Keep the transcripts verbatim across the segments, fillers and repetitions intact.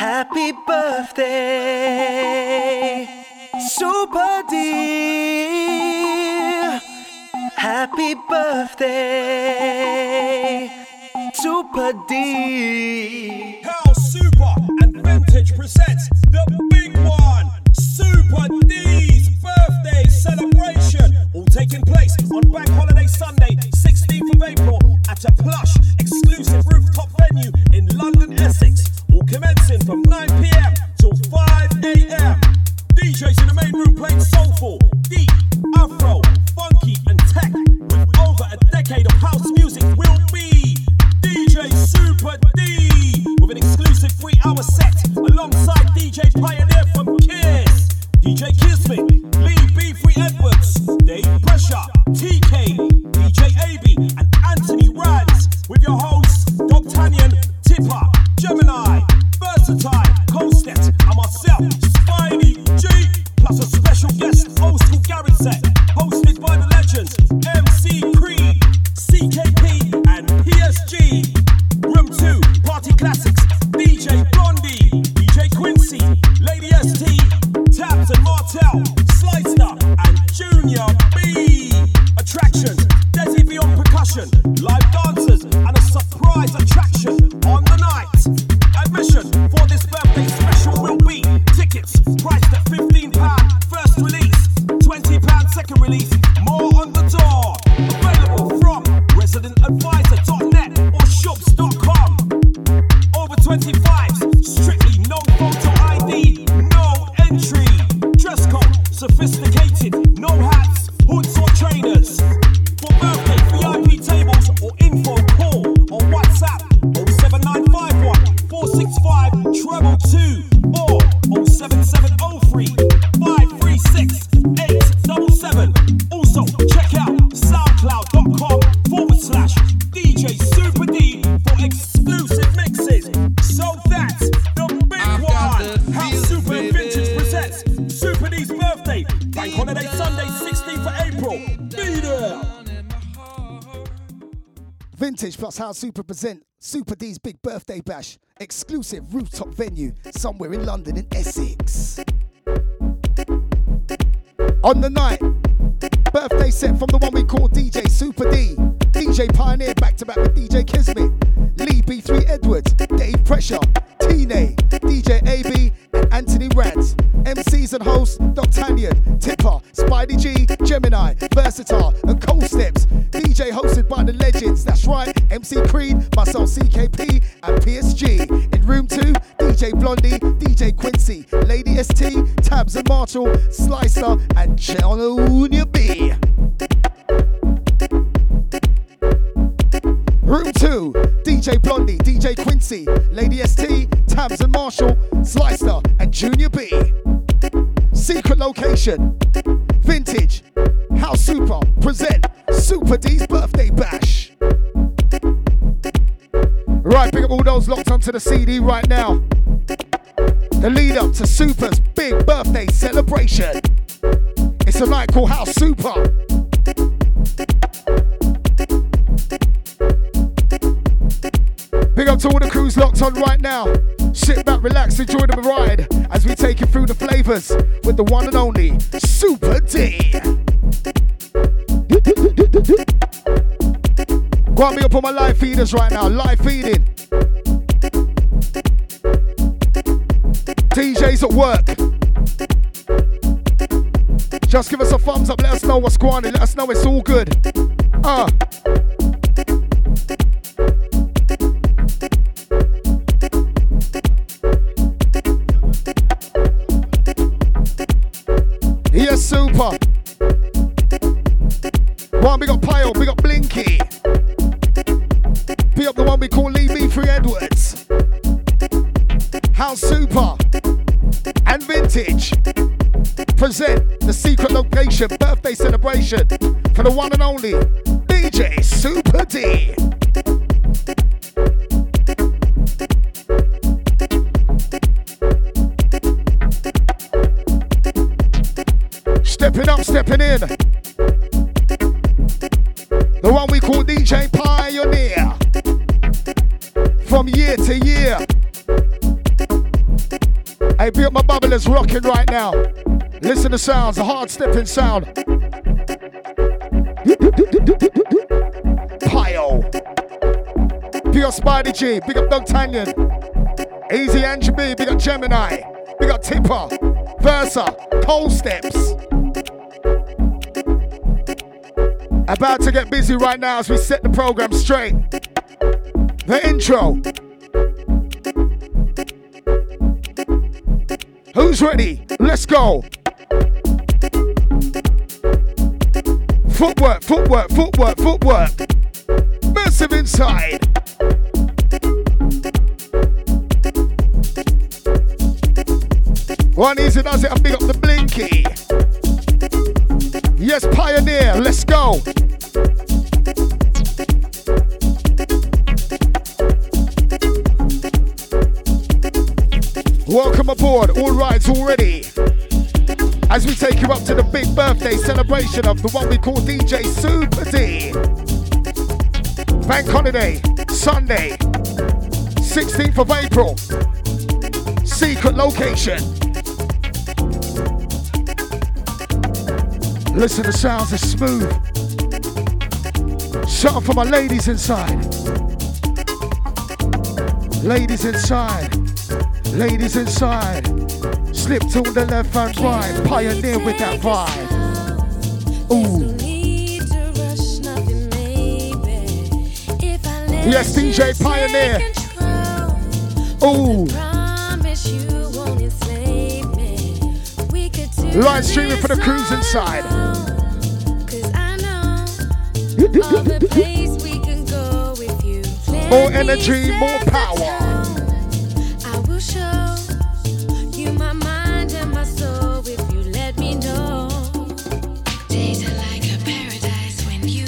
Happy birthday, Super D. Happy birthday, Super D. House Super and Vintage presents the big one, Super D's birthday celebration. All taking place on Bank Holiday Sunday, sixteenth of April, at a plush, exclusive rooftop venue in London, Essex. All commencing from nine p.m. till five a.m. D Js in the main room playing soulful, deep, afro, funky and tech. With over a decade of house music will be D J Super D with an exclusive three-hour set alongside D J Pioneer from Kiss, D J Kismet, Lee B three Edwards, Dave Pressure, T K, D J A B and Anthony Rants, with your hosts Doctor Tanyan, Tipper, Gemini, Versatile, Cold Snips and myself, Spidey G, plus a special guest old school garage set hosted by the legends M C Creed, C K P and P S G. Room two, Party Classics, D J Blondie, D J Quincy, Lady S T, Tamsin Marshall, Slicer and Junior B. Attractions, Desi B on percussion, live dancers and a surprise attraction on the night. Admission for this birthday special will be tickets priced at fifteen pounds first release, twenty pounds second release, more on the door. Available from resident advisor dot net or shoots dot com. Over twenty-fives, strictly no photo I D, no entry. Dress code, sophisticated, no hats, hoods or trainers. For birthday V I P tables or info, call or WhatsApp oh seven nine five one four six five two two or oh seven seven oh three five three six eight seven seven. Also check out soundcloud dot com forward slash D J Super D for exclusive mixes. So that's the big I've one. House Super and Vintage presents Super D's birthday. Bank Holiday Sunday, sixteenth of April. Be there. Vintage plus House Super present Super D's big birthday bash. Exclusive rooftop venue somewhere in London in Essex. On the night, birthday set from the one we call D J Super D, D J Pioneer back to back with D J Kismet, Lee B three Edwards, Dave Pressure, Tine, D J A B and Anthony Rants. M Cs and hosts Doctor Tanyan, Tipper, Spidey G, Gemini, Versatile and Cold Snips. D J hosted by the legends, that's right, M C Creed, Muscle C K P and P S G. In room two, D J Blondie, D J Quincy, Lady S T, Tamsin Marshall, Slicer and Junior B. Room two, D J Blondie, D J Quincy, Lady S T, Tamsin Marshall, Slicer and Junior B. Secret location, Vintage, House Super present Super D's birthday bash. Right, pick up all those locked onto the C D right now. The lead up to Super's big birthday celebration. It's a night called House Super. Big up to all the crews locked on right now. Sit back, relax, enjoy the ride as we take you through the flavors with the one and only Super D. Grab me up on my live feeders right now, live feeding. D Js at work. Just give us a thumbs up, let us know what's going on, let us know it's all good. Ah. Uh. Yes, Super. One, we got Pyle, we got Blinky. Pick up the one we call Lee B three Edwards. House Super and Vintage present the secret location birthday celebration for the one and only D J Super D. Stepping up, stepping in. The one we call D J Pioneer. From year to year. Hey, big up my bubble is rocking right now. Listen to sounds, the hard stepping sound. Pio. Big up Spidey G, big up Doctor Tanyan. Easy Angie B, big up Gemini. Big up Tipper, Versa, Cold Snips. About to get busy right now as we set the program straight. The intro. Who's ready? Let's go. Footwork, footwork, footwork, footwork. Massive inside. One easy does it, I big up the blinky. Yes, Pioneer, let's go. Welcome aboard, all rides already. As we take you up to the big birthday celebration of the one we call D J Super D. Bank holiday, Sunday, sixteenth of April. Secret location. Listen, the sounds are smooth. Shout out for my ladies inside. Ladies inside. Ladies inside, slip to the left and right, Pioneer with that vibe. Ooh. Yes, D J Pioneer. Ooh. Live streaming for the crews inside. More energy, more power.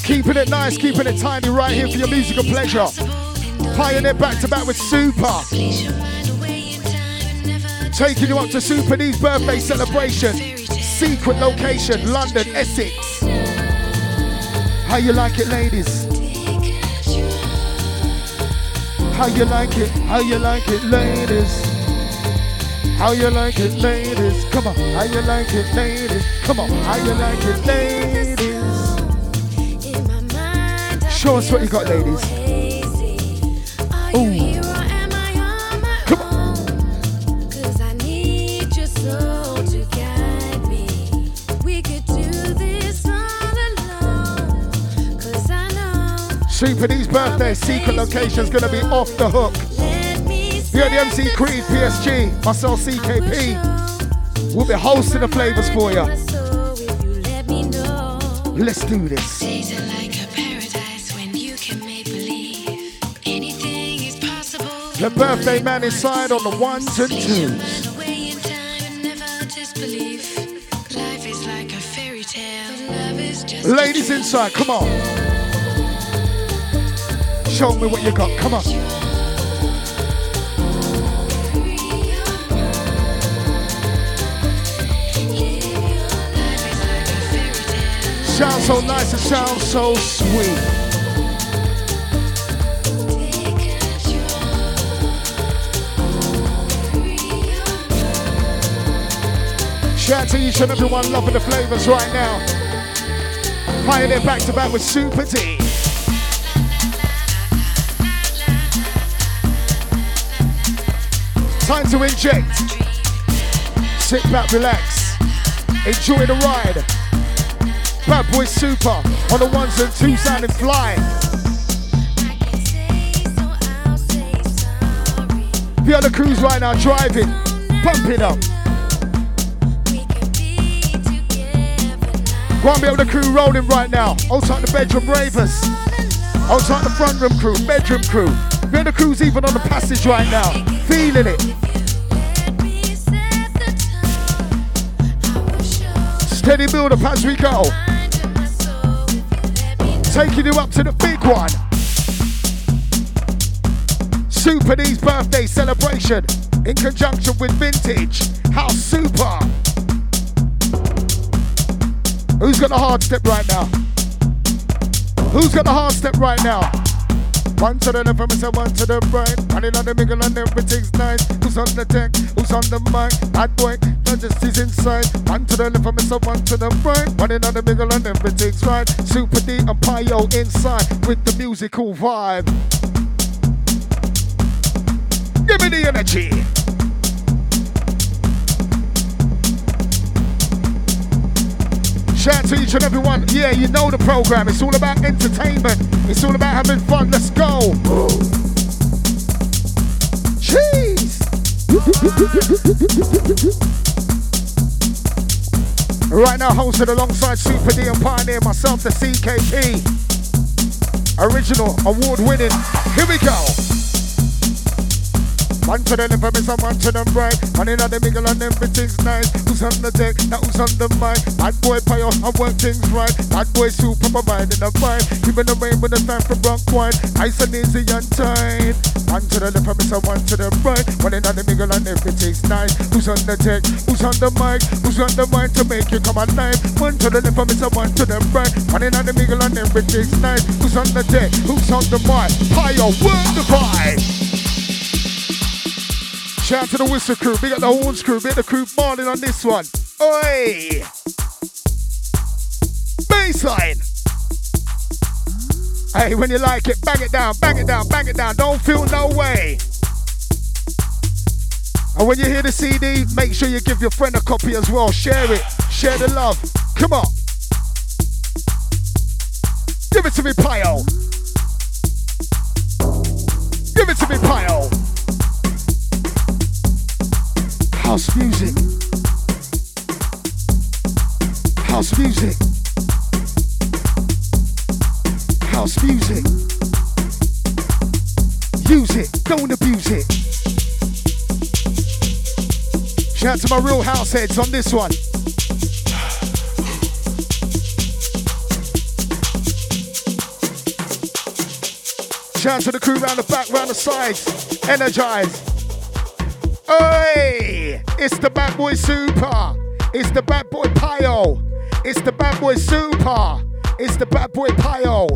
Keeping it nice, keeping it tiny right here for your musical pleasure. Pioneer back to back with Super. Taking you up to Super D's birthday celebration. Secret location, London, Essex. How you like it, ladies? How you like it? How you like it, ladies? How you like it, ladies? Come on. How you like it, ladies? Come on. How you like it, ladies? Show us what you got, ladies. Ooh. Come on. Super D's birthday secret location's gonna be off the hook. You're the M C Creed, P S G, Muscle C K P. We'll be hosting the flavors for you. Let's do this. The birthday man inside on the ones and twos. Ladies inside, come on. Show me what you got, come on. Sounds so nice and sounds so sweet. Shout out to each and everyone loving the flavors right now. Pioneer back to back with Super D. Time to inject. Sit back, relax. Enjoy the ride. Bad boy Super on the ones and twos sounding fly. The other crews right now driving, pumping up. Won't be able the crew rolling right now. Outside the bedroom ravers. Outside the front room crew, bedroom crew. Be able the crew's even on the passage right now. Feeling it. Steady build up as we go. Taking you up to the big one. Super D's birthday celebration in conjunction with Vintage. House Super. Who's got the hard step right now? Who's got the hard step right now? One to the left, I say one to the right. And in the middle and everything's nice. Who's on the deck? Who's on the mic? At work, majesty's inside. One to the left, I say one to the right. And in the middle and everything's right. Super D and Pio inside with the musical vibe. Give me the energy. Shout out to each and everyone. Yeah, you know the program. It's all about entertainment. It's all about having fun. Let's go. Jeez. Right now, hosted alongside Super D and Pioneer, myself, the C K P. Original, award-winning. Here we go. One to the left, miss, one to the right. And in the middle and everything's nice. Who's on the deck? Now who's on the mic? Bad boy Pio, I work things right. Bad boy Super providing a vibe. Even the rain when it's time for rock wine. Ice and easy and tight. One to the left, miss, one to the right. One in the middle and everything's nice. Who's on the deck? Who's on the mic? Who's on the mic to make you come alive? One to the left, miss, one to the right. One in the middle and everything's nice. Who's on the deck? Who's on the mic? Pio, work the vibe. Shout out to the whistle crew, big up the horns crew, big up the crew marling on this one. Oi! Bassline! Hey, when you like it, bang it down, bang it down, bang it down, don't feel no way. And when you hear the C D, make sure you give your friend a copy as well, share it, share the love, come on. Give it to me, Pio. Give it to me, Pio. House music. House music. House music. Use it, don't abuse it. Shout out to my real house heads on this one. Shout out to the crew round the back, round the sides. Energize. Oi! It's the bad boy Super. It's the bad boy Pio. It's the bad boy Super. It's the bad boy Pio.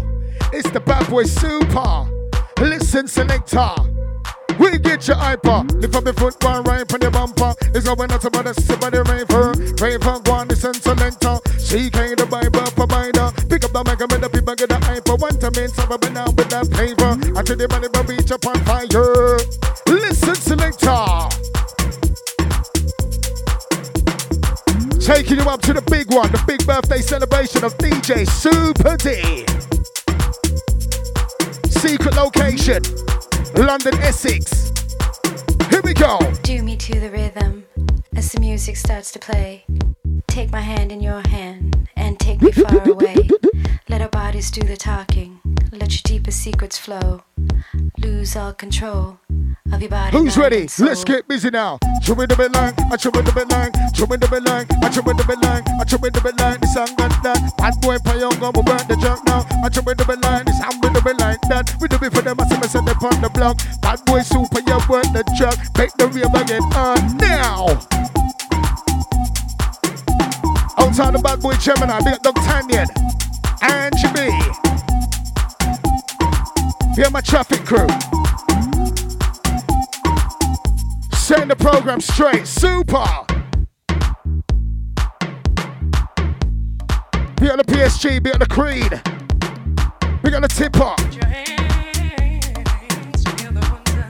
It's the bad boy Super. Listen, selector. We get your hyper. If I'm the foot one right from the bumper, it's going out about us about the rain for rain from one. Listen, selector. She came the Bible provider. Pick up the mic and the people get the hyper. One time in summer, but now with that flavor. Until the money will reach up on fire. Listen, selector. Taking you up to the big one, the big birthday celebration of D J Super D. Secret location, London, Essex. Here we go. Do me to the rhythm as the music starts to play. Take my hand in your hand and take me far away. Let our bodies do the talking. Let your deepest secrets flow. Lose all control. Everybody who's ready? Let's get busy now. Show me the bit line, I show me the bit line, show me the bit line, I show me the bit line, I show me the bit line, the song got that. Bad boy Pio go burn the junk now. I show me the bit line, it's hand with the bit line that. We do it for them, I see me set them on the block. Bad boy Super, you burn the junk. Make the real again on now. Outside the bad boy Gemini, big up Doctor Tanyan and Junior B. Hear my traffic crew. Setting the program straight, Super! Be on the P S G, be on the Creed, be on the Tipper.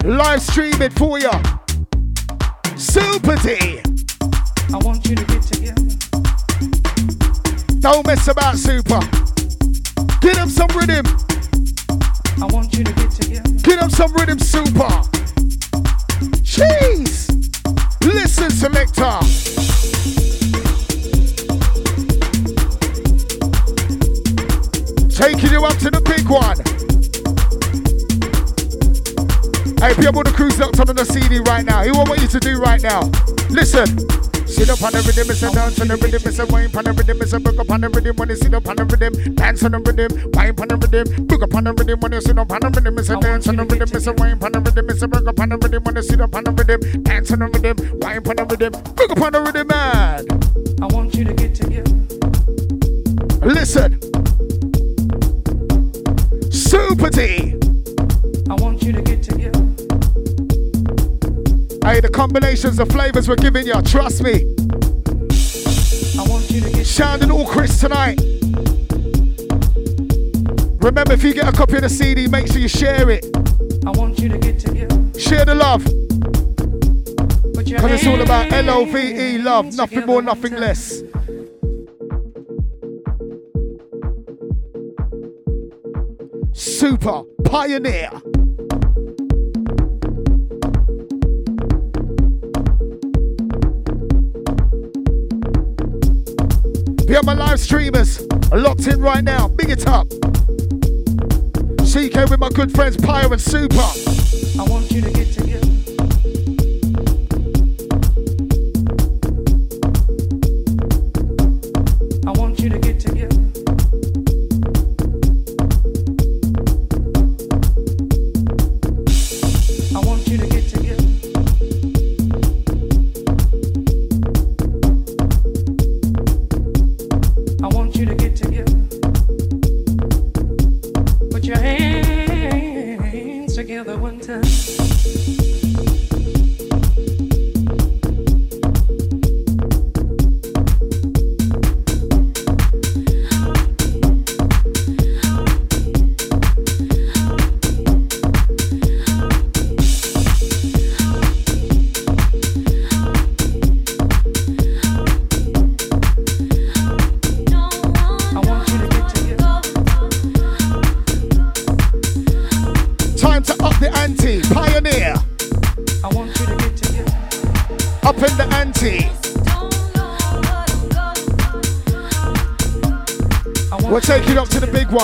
Live stream it for ya. Super D! I want you to get together. Don't mess about, Super. Get him some rhythm. I want you to get together. Get him some rhythm, Super. Jeez! Listen, selector. Taking you up to the big one. Hey, people, the crew's locked on the C D right now. Hear what I want you to do right now. Listen. Sit up on the rhythm, it's a dance on the rhythm, it's a wine on the rhythm, it's a book upon the rhythm, when you sit up on the rhythm, dance on the rhythm, wine on the rhythm, book upon the rhythm, when you sit up on the rhythm, it's a dance on the rhythm, it's a wine on the rhythm, it's a book upon the rhythm, when you sit up on the rhythm, dance on the rhythm, wine on the rhythm, book upon the rhythm, man. I want you to get together. Listen. Super D. Hey, the combinations of flavors we're giving you, trust me. I want you to get sounding all crisp tonight. Remember, if you get a copy of the C D, make sure you share it. I want you to get together. Share the love. Because it's all about L O V E, love. Nothing more, nothing less. Super Pioneer. Be on my live streamers. Locked in right now. Big it up. C K with my good friends Pyro and Super. I want you to get together.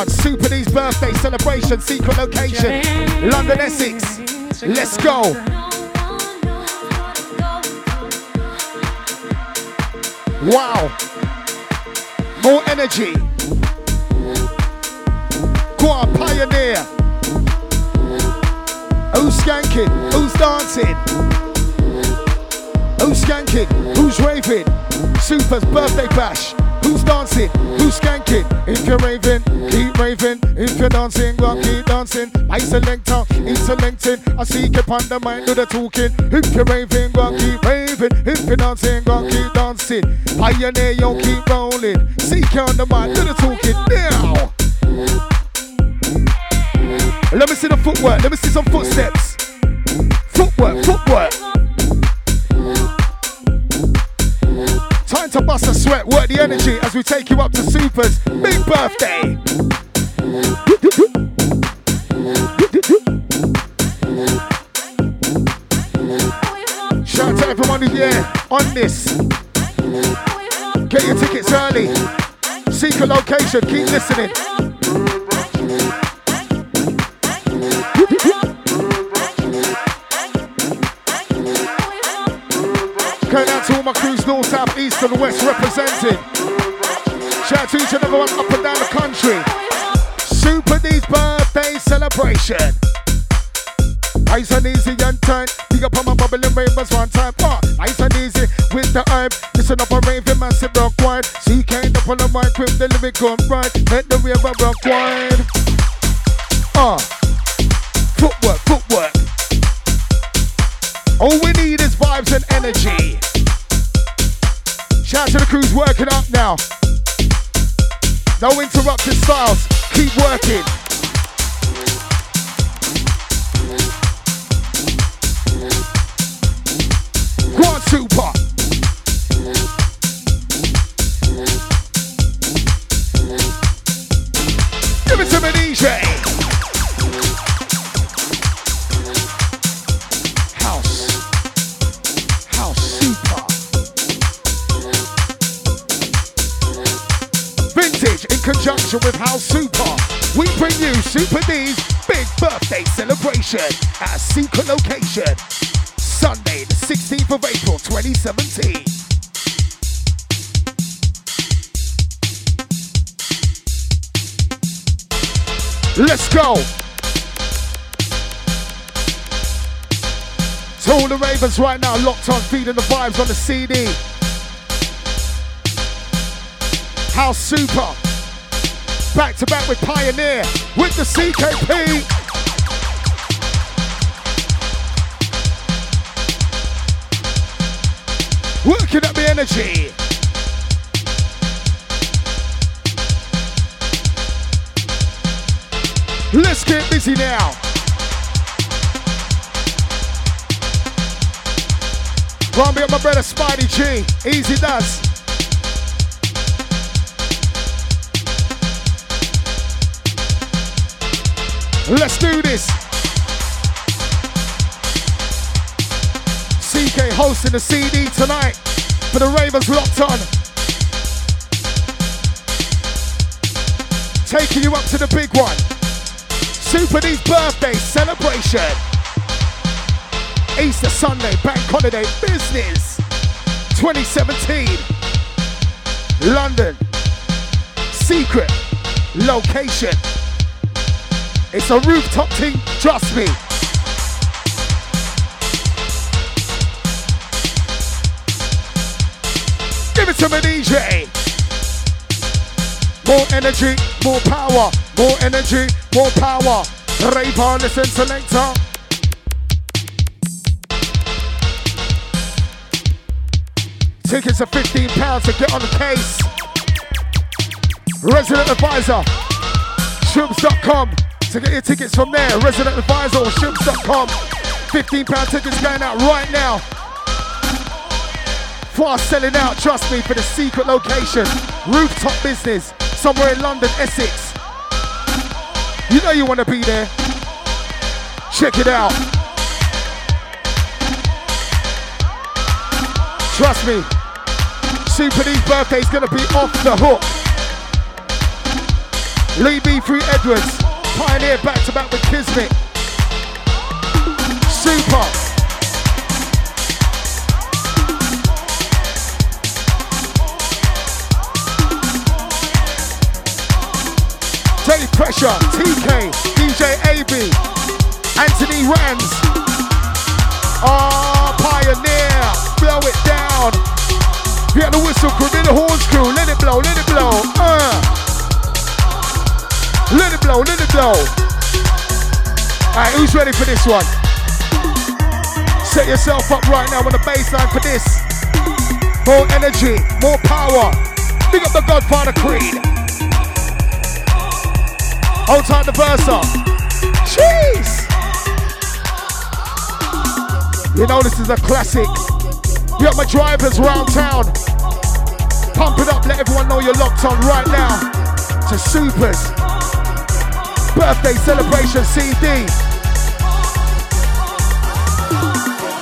Super D's birthday celebration, secret location, London, Essex. Let's go. Wow. More energy. Go on, Pioneer. Who's skanking? Who's dancing? Who's skanking? Who's raving? Super's birthday bash. Who's dancing? Who's skanking? If you're raving, keep raving. If you're dancing, well, keep dancing. I selector, it's selecting. I see keep on the mind do the talking. If you're raving, well, keep raving. If you're dancing, well, keep dancing. Pioneer, yo, keep rolling. See on the mind do the talking now. Let me see the footwork. Let me see some footsteps. Footwork, footwork. Time to bust a sweat, work the energy as we take you up to Super's big birthday. Shout out to everyone who's here on this. Get your tickets early. Seek a location, keep listening. Going out to all my crews, north, south, east and west representing. Shout out to each and everyone up and down the country. Super D's birthday celebration. Nice and easy and turn. Dig up on my bubbling ravers one time. Oh, nice and easy with the herb. Listen up and raving massive rock wide. C K up on the mic with the lyric gone right. Let the river rock wide. Oh, footwork, footwork. All we need is vibes and energy. Shout out to the crews working up now. No interrupted styles. Keep working. Go on, Super. Give it to me, D J. In conjunction with House Super, we bring you Super D's big birthday celebration at a secret location, Sunday the sixteenth of April twenty seventeen. Let's go! To all the ravers right now, locked on, feeding the vibes on the C D. House Super. Back to back with Pioneer, with the C K P. working up the energy. Let's get busy now. Round me up my brother Spidey G, easy does. Let's do this. C K hosting the C D tonight for the Ravens locked on. Taking you up to the big one. Super D's birthday celebration. Easter Sunday, bank holiday, business, twenty seventeen, London, secret location. It's a rooftop thing, trust me. Give it to me, D J. More energy, more power, more energy, more power. Rave on, listen, selector. Tickets are fifteen pounds to get on the case. Resident Advisor, Shoots dot com to get your tickets from there. Resident Advisor or Shoots dot com. fifteen pound tickets going out right now. Fast selling out, trust me, for the secret location. Rooftop business, somewhere in London, Essex. You know you want to be there. Check it out. Trust me. Super D's birthday's gonna be off the hook. Lee B three Edwards, Pioneer back to back with Kismet. Super. Dave Pressure, T K, D J A B, Anthony Rants. Ah, oh, Pioneer, blow it down. We had the whistle crew, in the horns crew, let it blow, let it blow, uh. Let it blow, let it blow. Alright, who's ready for this one? Set yourself up right now on the baseline for this. More energy, more power. Big up the Godfather Creed. Hold tight the Versa. Jeez! You know this is a classic. We got my drivers round town. Pump it up, let everyone know you're locked on right now to Super's birthday celebration C D.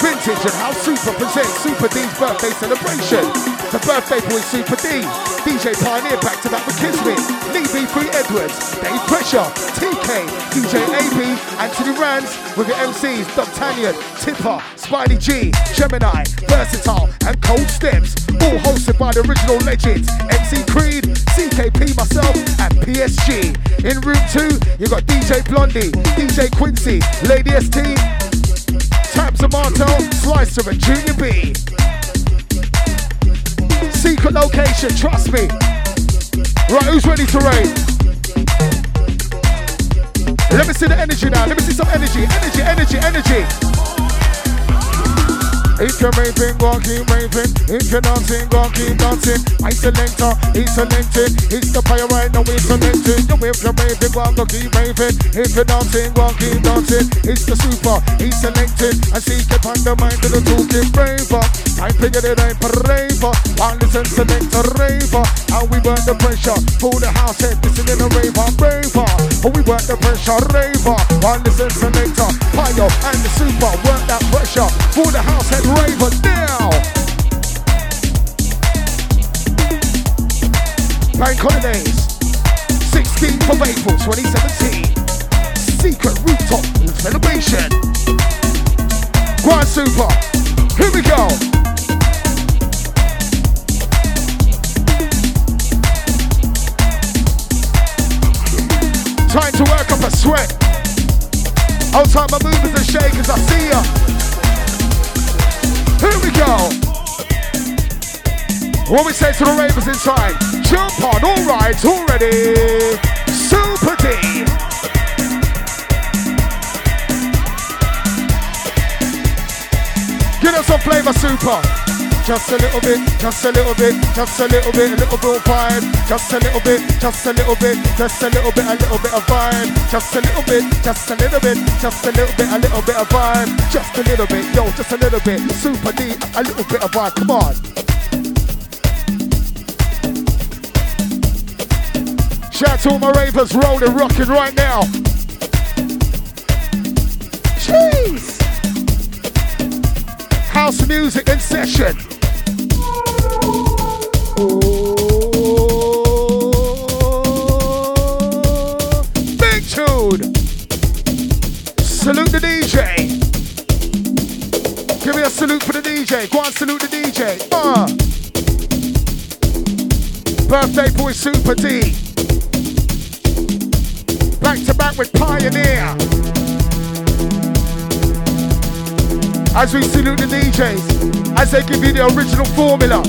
Vintage and House Super presents Super D's birthday celebration. The birthday boy Super D, D J Pioneer back to back with Kismet, Lee B three Edwards, Dave Pressure, T K, D J A B, Anthony Rants with the M Cs, Doctor Tanyan, Tipper, Spidey G, Gemini, Versatile and Cold Snips. All hosted by the original legends, M C Creed, C K P, myself and P S G. In room two, you got D J Blondie, D J Quincy, Lady S T, Tamsin Marshall, Slicer and Junior B. Secret location, trust me. Right, who's ready to rave? Let me see the energy now, let me see some energy, energy, energy, energy. If you're raving, go on, keep raving. If you're dancing, go on, keep dancing. I selector, he's selected. It's the fire right now, we're selected. No, if you're raving, go on, go keep raving. If you're dancing, go on, keep dancing. It's the super, he's selected. I see keep on the mind to the two, keep braver. I figured it ain't for raver. One listen, selector, raver. And we work the pressure. Pull the house head, listen in the raver, braver. And we work the pressure, raver. One listen, selector, fire and the super. Work that pressure. Pull the house head, raver now. Bank holidays, sixteenth of April twenty seventeen. Secret rooftop celebration. Grand Super, here we go. Time to work up a sweat. I'll time my movers and shakers, I see ya. Here we go. What we say to the ravers inside? Jump on, all right, already. Super D. Get us some flavor, Super. just a little bit, just a little bit, just a little bit, a little bit of vibe, just a little bit, just a little bit, just a little bit, a little bit of vibe, just a little bit, just a little bit, just a little bit, a little bit of vibe, just a little bit, yo, just a little bit, Super D, a little bit of vibe, come on. Shout out to all my ravers rolling, rocking right now. Jeez! House music in session. Oh, big tune. Salute the D J. Give me a salute for the D J. Go on, salute the D J. Uh. Birthday boy Super D. Back to back with Pioneer. As we salute the D Js, as they give you the original formula,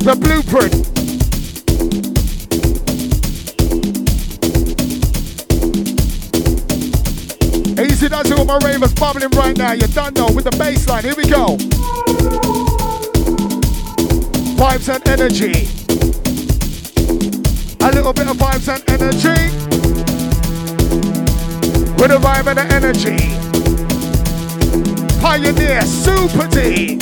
the blueprint. Easy does it with my ravers bubbling right now. You're done though with the bass line. Here we go. Vibes and energy. A little bit of vibes and energy. With a vibe and the energy. Pioneer Super D.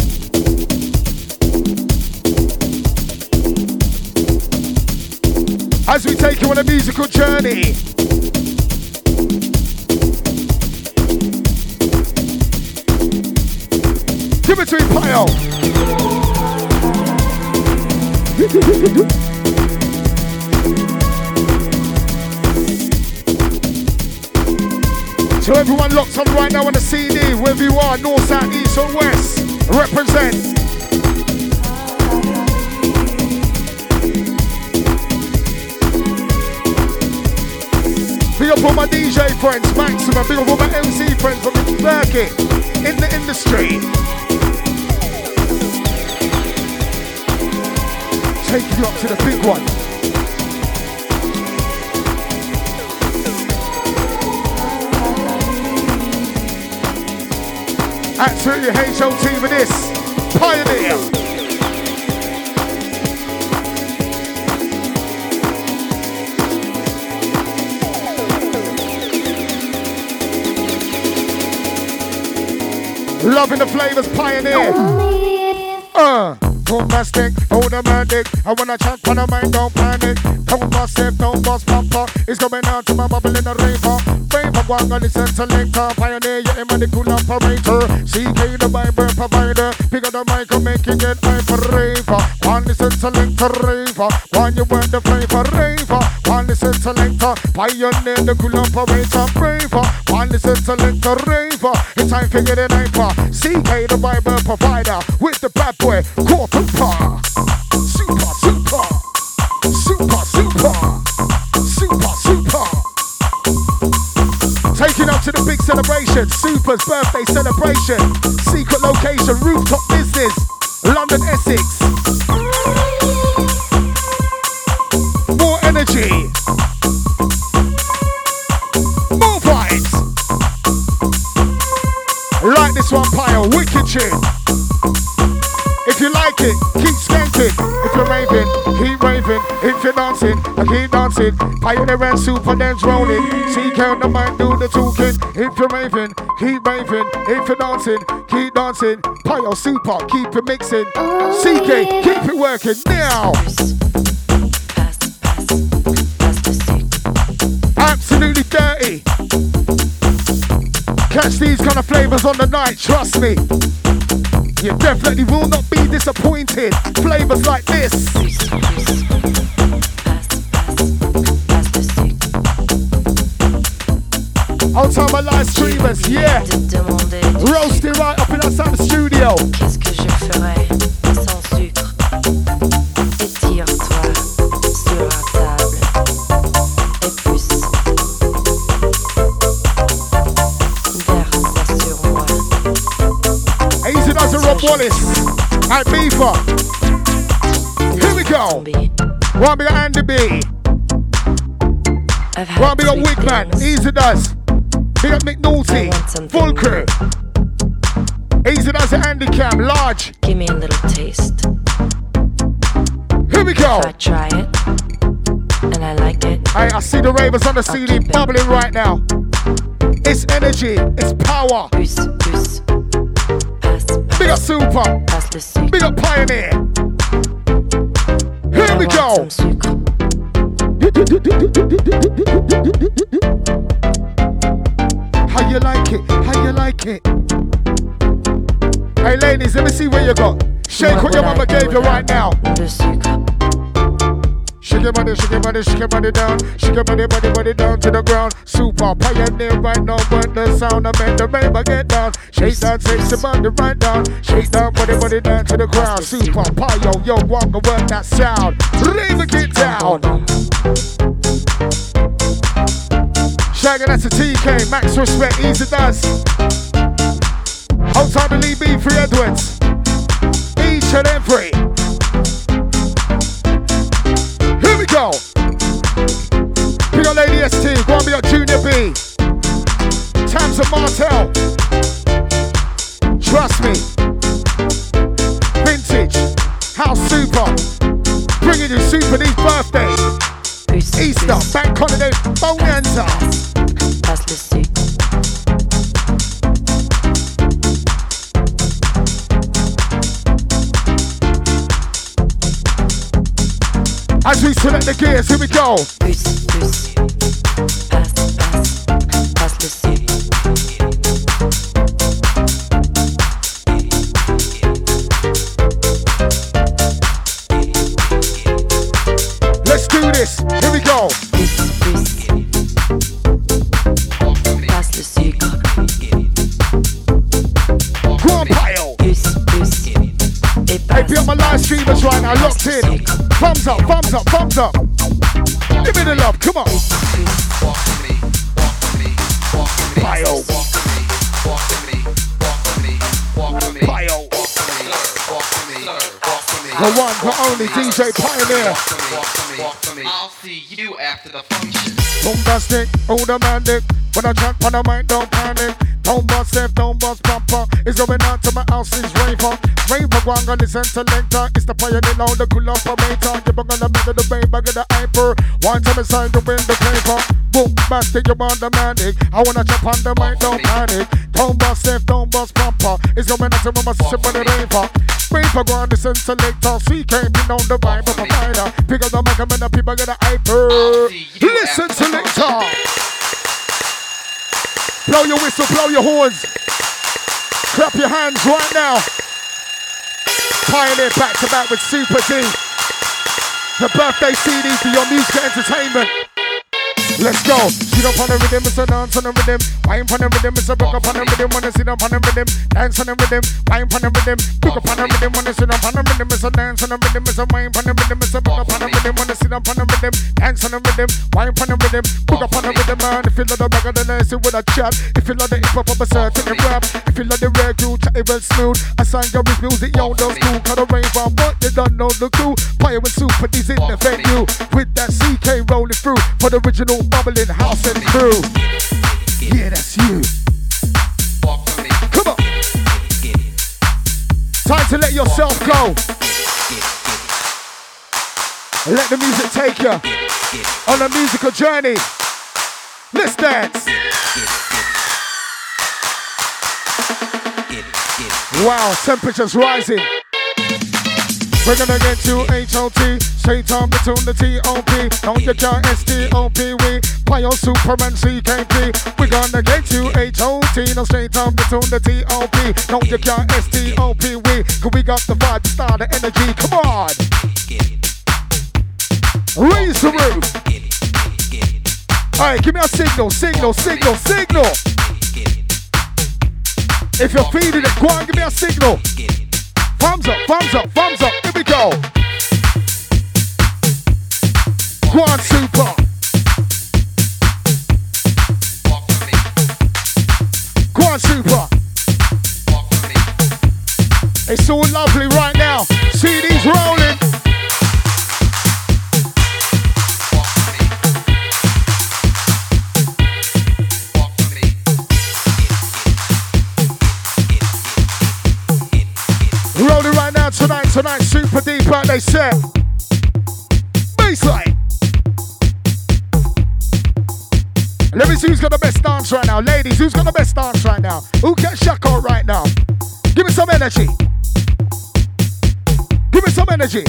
As we take you on a musical journey. Give it to me, Pio. So everyone locked on right now on the C D, wherever you are, north, south, east or west, represent. Big up all my D J friends, maximum, big up all my M C friends from the circuit, in the industry. Taking you up to the big one. Absolutely H O T for this. Pioneer. Loving the flavors, Pioneer. Uh, bombastic, automatic. I wanna chat when I mind, don't panic. Don't boss it, don't boss papa. It's going on to my bubble in the rainbow. I'm gonna listen to Linker, Pioneer, you're a money cool operator. C K the Bible provider, pick up the mic and make you get high for raver. One listen to Linker, raver. One you want the flavor, raver. One listen to Linker, Pioneer, the cool operator, braver. One listen to Linker, raver. It's time for you to hyper. C K the Bible provider, with the bad boy, corporate power. Super, super, super, super, super, super. Taking up to the big celebration, Super's birthday celebration. Secret location, rooftop business, London, Essex. More energy. More vibes. Like this one, Pio, wicked tune. If you like it, keep skanking. If you're raving, keep raving. If you're dancing, I keep dancing. Pioneer and Super dance rolling. Seek out the mind, do the talking. If you're raving, keep raving. If you're dancing, keep dancing. Pio Super, keep it mixing. C K, keep it working now. Absolutely dirty. Catch these kind of flavors on the night, trust me. You definitely will not be disappointed. Flavors like this. I'll tell my live streamers, yeah. Roast it right up in outside the studio. Qu'est-ce que je ferais sans sucre? Étire-toi sur la table. Et plus. Verse sur moi. Easy does a Rob Wallace. At Beaver. Here we go. One big Andy B. One big Wigman. Easy does. Big up McNulty, full crew. Easy as a handicap, large. Give me a little taste. Here we go. If I try it, and I like it. Hey, I see the ravers on the I'll C D bubbling right now. It's energy, it's power. Bruce, Bruce. Pass, pass. Big up Super. Pass the suit. Big up Pioneer. Here I we go. How you like it? How you like it? Hey ladies, let me see what you got. Shake what, what your mama I gave you right now. The suit. Shake your body, shake your body, shake your body down. Shake your body, body, body down to the ground. Super Pioneer right now, but the sound of the raver get down. Shake down, shake your body right down. Shake down, body, body down to the ground. Super Pio, yo, walk and work that sound. Raver get down. Shaggy, that's a T K, max respect, easy does. Outside the Lee B three Edwards. Each and every. Go. Big up Lady S T, go on big up Junior B. Tamsin Marshall. Trust me. Vintage. House Super. Bringing you Super D's birthday. Bruce, Easter, Bruce. Bank holiday, bonanza. That's the as we select the gears, here we go. Bruce, Bruce. Pass, pass, pass the suit. Let's do this. Here we go. Bruce, Bruce. Pass the suit. Go on, Pio. Bruce, Bruce. Hey, be on my live streamers right now, locked in. Thumbs up, thumbs up, thumbs up. Give me the love, come on. Bio. Bio. The one, the only D J Pioneer. I'll see you after the function. Boom, that's it, all the magic. When I jump on the mic, don't panic. Don't bust F, don't bust Papa. It's going on to my house, it's raver. Raver, Gwanga, listen to later. It's the Pioneer, now the cool operator. You're on the middle of the bay, back of the hyper. One time inside, you win the paper. Boom, bastard, you're on the manic. I wanna jump on the mic, don't panic. Don't bust F, don't bust Papa. It's going on to my sister for the raver. Raver, Gwanga, listen to later. C K P, on the vibe of a fighter. Pick up the mic, and the people get the hyper. Listen to later. Blow your whistle, blow your horns. Clap your hands right now. Pioneer back to back with Super D. The birthday C D for your music entertainment. Let's go. She don't find a rhythm, it's a dance on a rhythm. Wine on a rhythm, it's a book upon a rhythm. Wanna sit up on a rhythm, dance on a rhythm. Wine on a rhythm, book upon a rhythm. Wanna sit up on a rhythm, it's a dance on a rhythm. It's a wine on a rhythm, it's a book upon a rhythm. Wanna sit up on a rhythm, dance on a rhythm. Wine on a rhythm, book upon a rhythm. Man, if you love the reggae, then I see with a chat. If you love the hip hop, I'm a certain rap. If you love the reggae, chatty well smooth. I sang your rich music, yo, no school. Cut a rave on what you don't know the cool. Fire with Super D's in the venue. With that C K rolling through for the original. Bubbling house and crew. Yeah, that's you. Come on. Time to let yourself go. Let the music take you on a musical journey. Let's dance. Wow, temperature's rising. We're gonna get to H O T, straight on between the T O P. Don't you care, S T O P, we Pio Super and C K P. We're gonna get to H O T, no straight on between the T O P. Don't you care, S T O P, we cause we got the vibe, the style, the energy, come on! Raise the roof! Alright, give me a signal, signal, signal, signal! If you're feeling it, go on, give me a signal! Thumbs up, thumbs up, thumbs up, here we go. Go on, Super. Go on, Super. It's all lovely right now. C D's rolling. tonight's Super D birthday set. Baseline. Let me see who's got the best dance right now. Ladies, who's got the best dance right now? Who can shack out right now? Give me some energy. Give me some energy.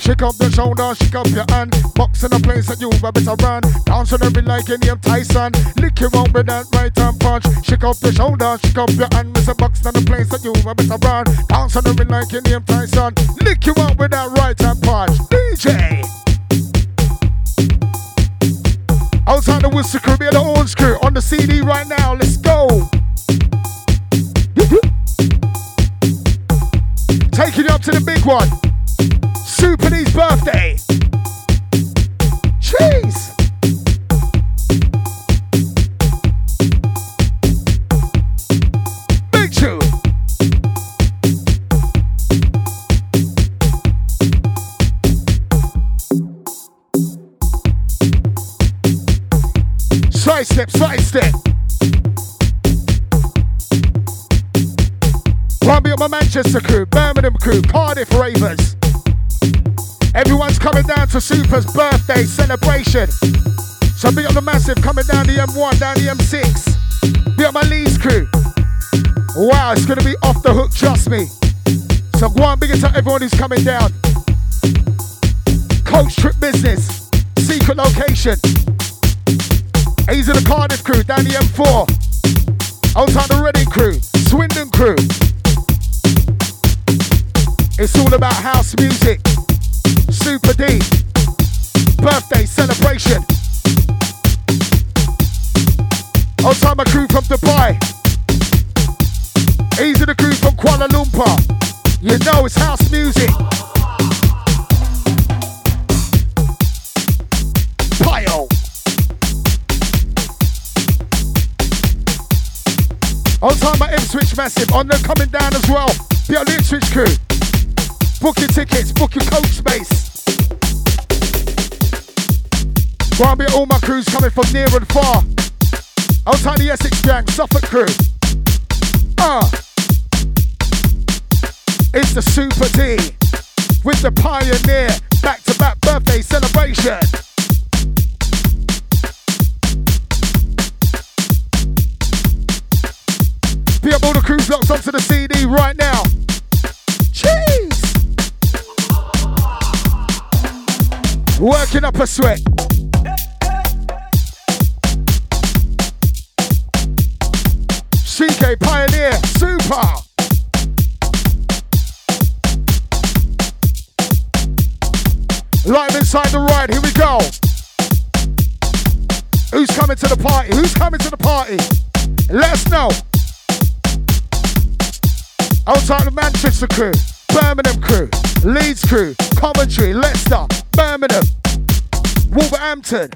Shake up the shoulder, shake up your hand. Box in the place that you a better run. Dance on every like Indian Tyson. Lick you out with that right hand punch. Shake up the shoulder, shake up your hand. Miss a box in the place that you a better run. Dance on every like Indian Tyson. Lick you out with that right hand punch. D J! Outside the Whistle Crew, we are the Orange Crew. On the C D right now, let's go! Taking you up to the big one. Super D's birthday. Jeez. Big tune. Side step, side step. Probably up my Manchester crew, Birmingham crew, Cardiff Ravers. Everyone's coming down to Super's birthday celebration. So big up the Massive coming down the M one, down the M six. Big up my Leeds crew. Wow, it's going to be off the hook, trust me. So go on, big it to everyone who's coming down. Coach Trip Business, secret location. A's of the Cardiff crew, down the M four. Outside the Reading crew, Swindon crew. It's all about house music. Super D birthday celebration. Old time crew from Dubai. Easy the crew from Kuala Lumpur. You know it's house music. Pio. Old time Ipswich Massive. On the coming down as well. The old Ipswich crew. Book your tickets. Book your coach space. Well, I'll be at all my crews coming from near and far. Outside the Essex gang, Suffolk crew. Ah, uh, it's the Super D with the Pioneer back-to-back birthday celebration. Be up all the crews locked onto the C D right now. Jeez, working up a sweat. C K Pioneer Super. Live inside the ride, here we go. Who's coming to the party? Who's coming to the party? Let us know. Outside the Manchester crew, Birmingham crew, Leeds crew, Coventry, Leicester, Birmingham, Wolverhampton.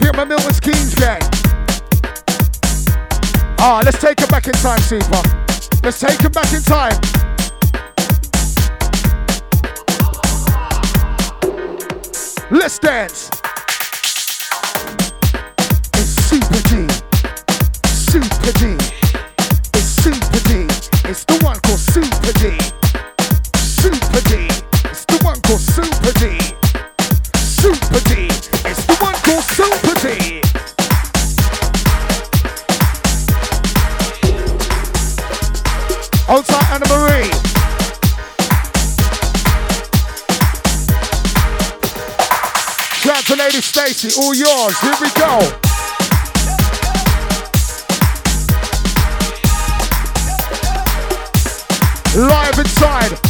Here at my Milton's Keynes gang. Ah, let's take it back in time, Super. Let's take it back in time. Let's dance. It's Super D. Super D. It's Super D. It's the one called Super D. Super D. It's the one called Super D. Super D. It's the one called Super D. Outside Anna Marie. Shout out to Lady Stacy, all yours. Here we go. Live inside.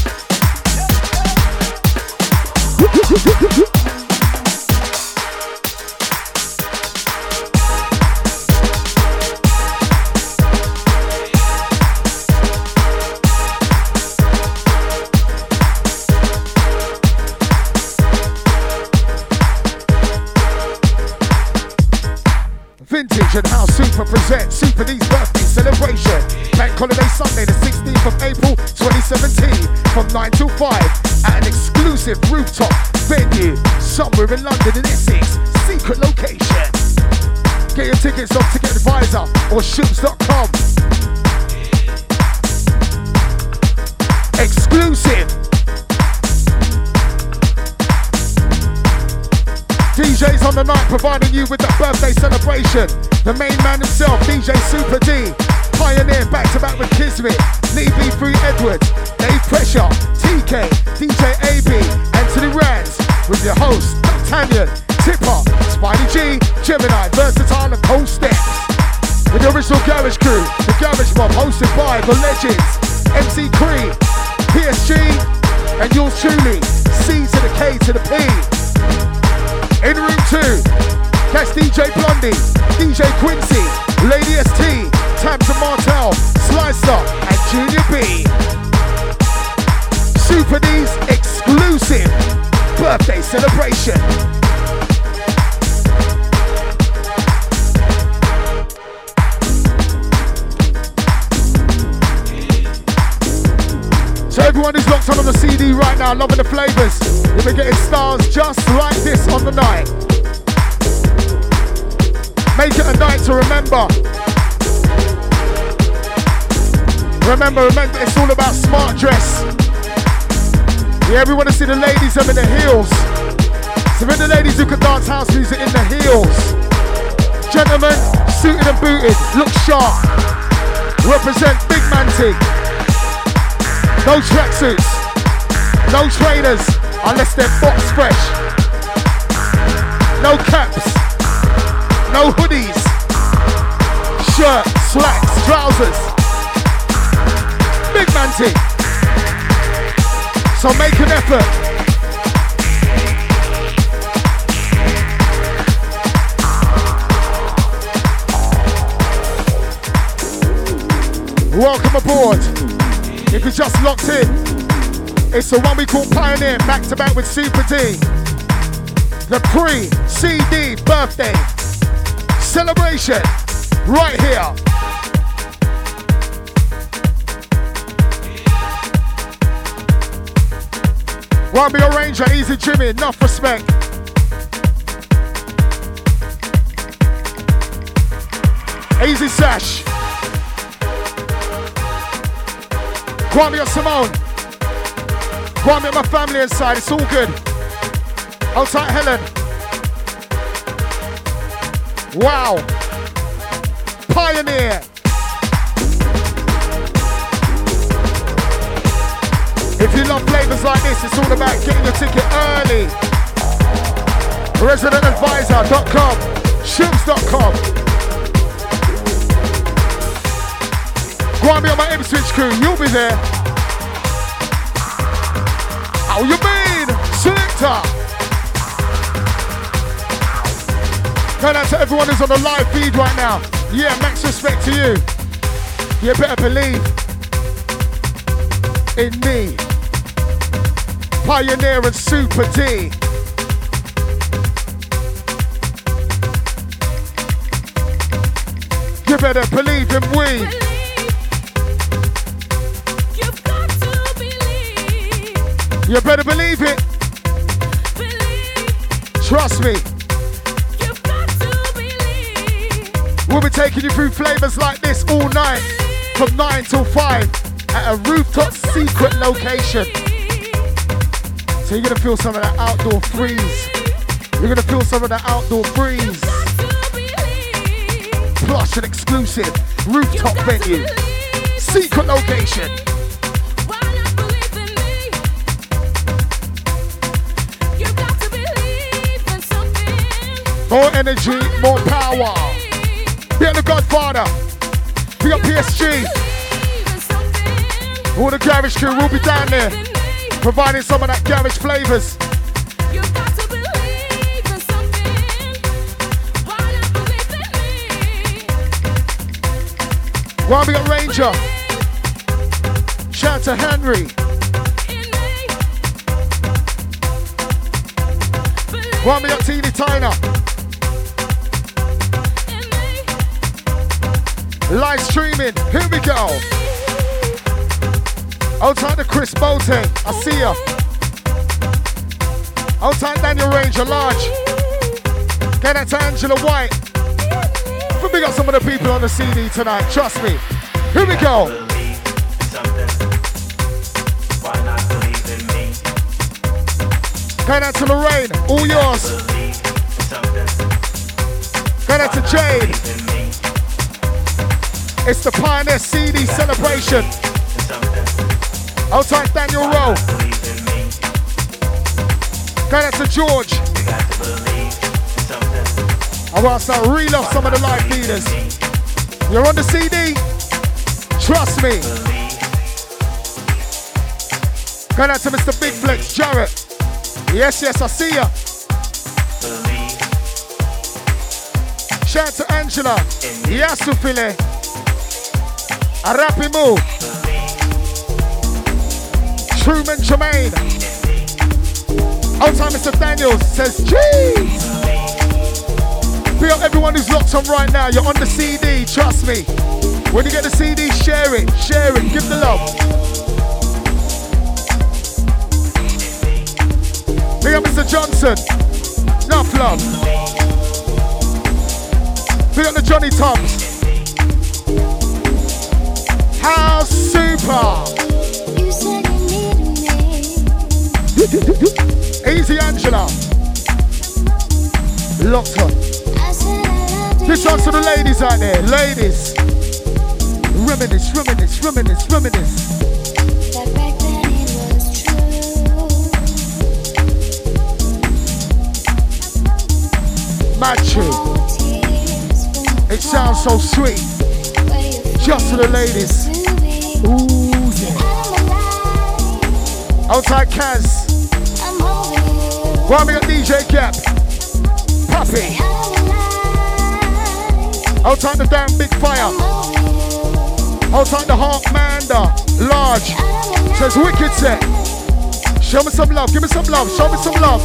Vintage and House Super presents Super D's birthday celebration. Bank holiday Sunday, the sixteenth of April, twenty seventeen, from nine till five, at an exclusive rooftop venue somewhere in London in Essex. Secret location. Get your tickets on TicketAdvisor or Shoots dot com. Exclusive. providing you with the birthday celebration. The main man himself, D J Super D, Pioneer back to back with Kismet, Lee B three Edwards, Dave Pressure, T K, D J A B, Anthony Rants, with your host, Tanyan, Tipper, Spidey G, Gemini, Versatile and Cold Snips. With the original Garage Crew, the Garage Mob hosted by the legends, M C Creed, P S G, and yours truly, C to the K to the P. In room two, that's D J Blondie, D J Quincy, Lady S T, Tamsin Marshall, Slicer, and Junior B. Super D's exclusive birthday celebration. So everyone who's locked on on the C D right now, loving the flavours. We're getting stars just like this on the night. Make it a night to remember. Remember, remember, it's all about smart dress. Yeah, we want to see the ladies up in the heels. So we're the ladies who can dance house music in the heels. Gentlemen, suited and booted, look sharp. Represent Big Man Team. No tracksuits, no trainers. Unless they're box fresh. No caps. No hoodies. Shirt, slacks, trousers. Big man team. So make an effort. Welcome aboard. If you just locked in, it's the one we call Pioneer, back to back with Super D. The pre-C D birthday celebration right here. One a Ranger, Easy Jimmy, enough respect. Easy Sash. Guamio Simone. Well, I'm at my family inside, it's all good. Outside Helen. Wow. Pioneer. If you love flavors like this, it's all about getting your ticket early. Resident Advisor dot com, Shoots dot com. Go on me on my M-Switch crew, you'll be there. How you mean? Selector! Turn out to everyone who's on the live feed right now. Yeah, max respect to you. You better believe in me. Pioneer and Super D. You better believe in we. Believe. You better believe it. Believe. Trust me. You've got to believe. We'll be taking you through flavors like this all night, believe. From nine till five, at a rooftop secret location. Believe. So you're gonna feel some of that outdoor breeze. Believe. You're gonna feel some of that outdoor breeze. Plush and exclusive rooftop venue, secret location. More energy, more power. Be on the Godfather. Be on P S G. All the garage crew will be down there, providing some of that garage flavors. While we got Ranger, shout to Henry. While we got Teeny Tyner. Live streaming, here we go. Outside the Chris Bolton, I see ya. Outside Daniel Ranger, large. Get that to Angela White. But we got some of the people on the C D tonight, trust me. Here we go. Get that to Lorraine, all yours. And that's a Jade. It's the Pioneer C D celebration. Outside Daniel Rowe. And that's a George. I want to reel off some of the live leaders. You're on the C D? Trust me. Going out to Mister Big Flex, Jarrett. Yes, yes, I see ya. Shout out to Angela. Yasupile. Arapimu. Truman Jermaine. Old time Mister Daniels says, jeez. Be up everyone who's locked on right now. You're on the C D, trust me. When you get the C D, share it, share it, give the love. Big up Mister Johnson, enough love. Big up the Johnny Toms. House Super. You said you needed me. Easy Angela. Locked on. This one's for the ladies out there, ladies. Reminisce, reminisce, reminisce, reminisce. Matthew. It sounds so sweet. Just to the ladies. Ooh, yeah. Outside Kaz. Why we got D J Gap? Puppy. Outside the damn Big Fire. Outside the Half Manda. Large. Says wicked set. Show me some love. Give me some love. Show me some love.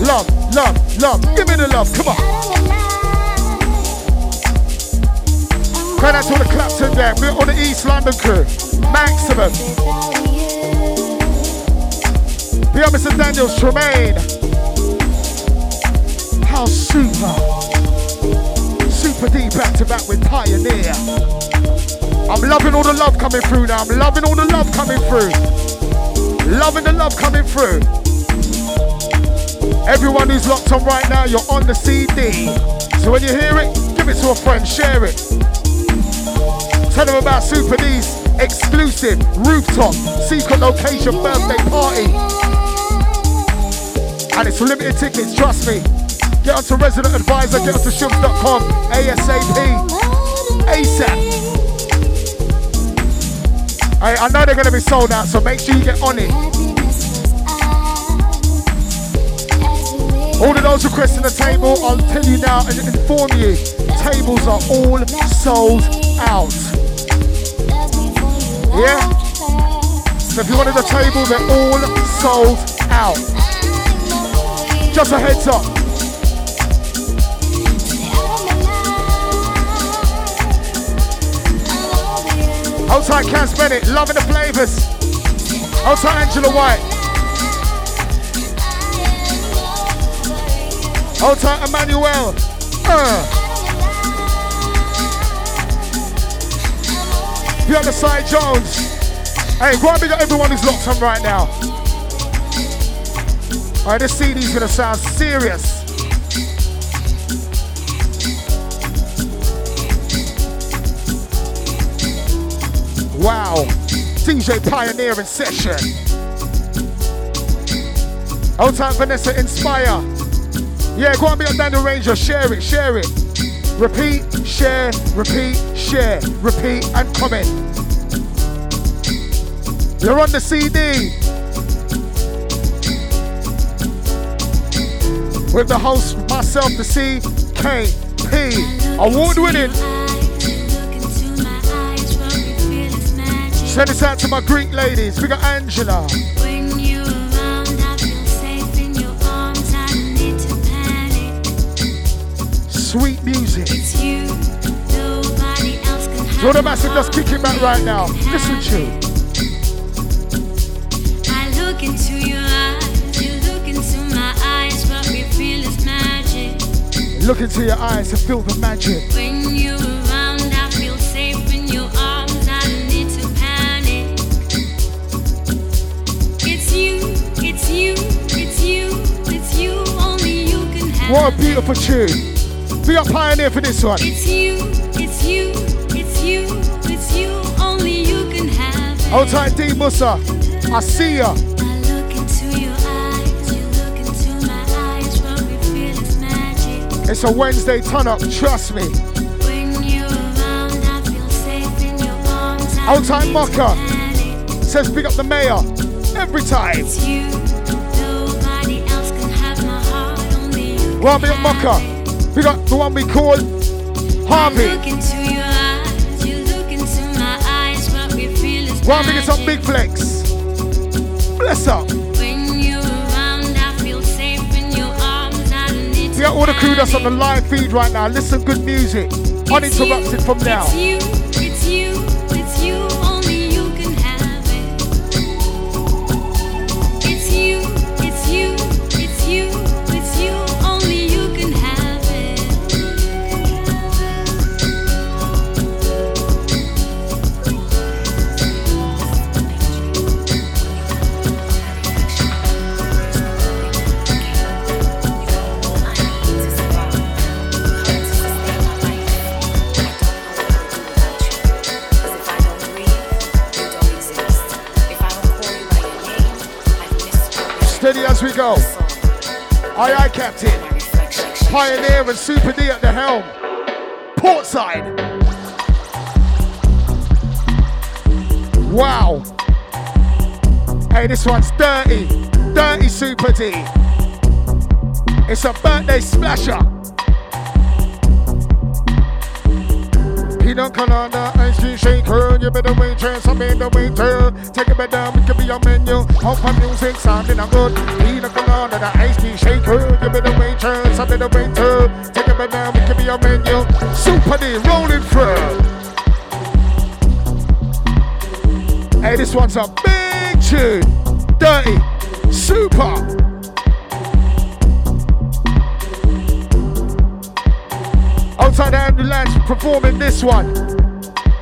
Love. Love, love, give me the love, come on. Right out to all the Clapton gang, we're on the East London crew. Maximum. Be up Mister Daniels, Tremaine. How super. Super D back to back with Pioneer. I'm loving all the love coming through now. I'm loving all the love coming through. Loving the love coming through. Everyone who's locked on right now, you're on the C D. So when you hear it, give it to a friend, share it. Tell them about Super D's exclusive rooftop secret location birthday party. And it's limited tickets, trust me. Get onto Resident Advisor, get onto Shoots dot com, ASAP, ASAP. I, I know they're going to be sold out, so make sure you get on it. All of those requesting the table, I'll tell you now and inform you, tables are all sold out. Yeah? So if you wanted a table, they're all sold out. Just a heads up. Outside Cass Bennett, loving the flavours. Outside Angela White. Hold tight, Emmanuel. Uh. The other side, Jones. Hey, grab me to everyone who's locked on right now. All right, this C D's gonna sound serious. Wow, D J Pioneer in session. Hold tight, Vanessa Inspire. Yeah, go on, be on down the Ranger, share it, share it. Repeat, share, repeat, share, repeat, and comment. You're on the C D. With the host, myself, the C K P. Award winning. Send this out to my Greek ladies. We got Angela. Sweet music. It's you, nobody else can have. You're the massive, just kicking back right now. Listen to you. I look into your eyes, you look into my eyes, what we feel is magic. Look into your eyes and feel the magic. When you're around, I feel safe in your arms, I don't need to panic. It's you, it's you, it's you, it's you, only you can have. What a beautiful tune. up for your Pioneer for this one. It's you, it's you, it's you, it's you, only you can have it. Hold tight, D Musa. I see ya. I look into your eyes, you look into my eyes, what we feel is magic. It's a Wednesday turn up, trust me. When you're around, I feel safe in your arms. Hold tight, Mocker. Says pick up the mayor every time. It's you. Nobody else can have my heart, only you can well, have Mocker. We got the one we call Harvey. Look into your eyes, you look into my eyes, what we feel is one big, it's on Big Flex. Bless up. When you're around, I feel safe in your arms. I need to. We got all the crew that's on the live feed right now. Listen, good music. Uninterrupted from now. It's you, it's you, it's you, only you can have it. It's you, it's you, it's you. As we go, aye aye Captain, Pioneer and Super D at the helm, portside. Wow. Hey, this one's dirty, dirty Super D. It's a birthday splasher. Pina Colada, ice cream shaker. You better wait, dress, I'm in the waiter. Take it back down, we can be on menu. All my music sounding I'm good. Pina Colada, the ice cream shaker. You better wait, dress, I'm in the waiter. Take it back down, we can be on menu. Super D, rolling through. Hey, this one's a big tune. Dirty, super. Outside Anthony Rants performing this one.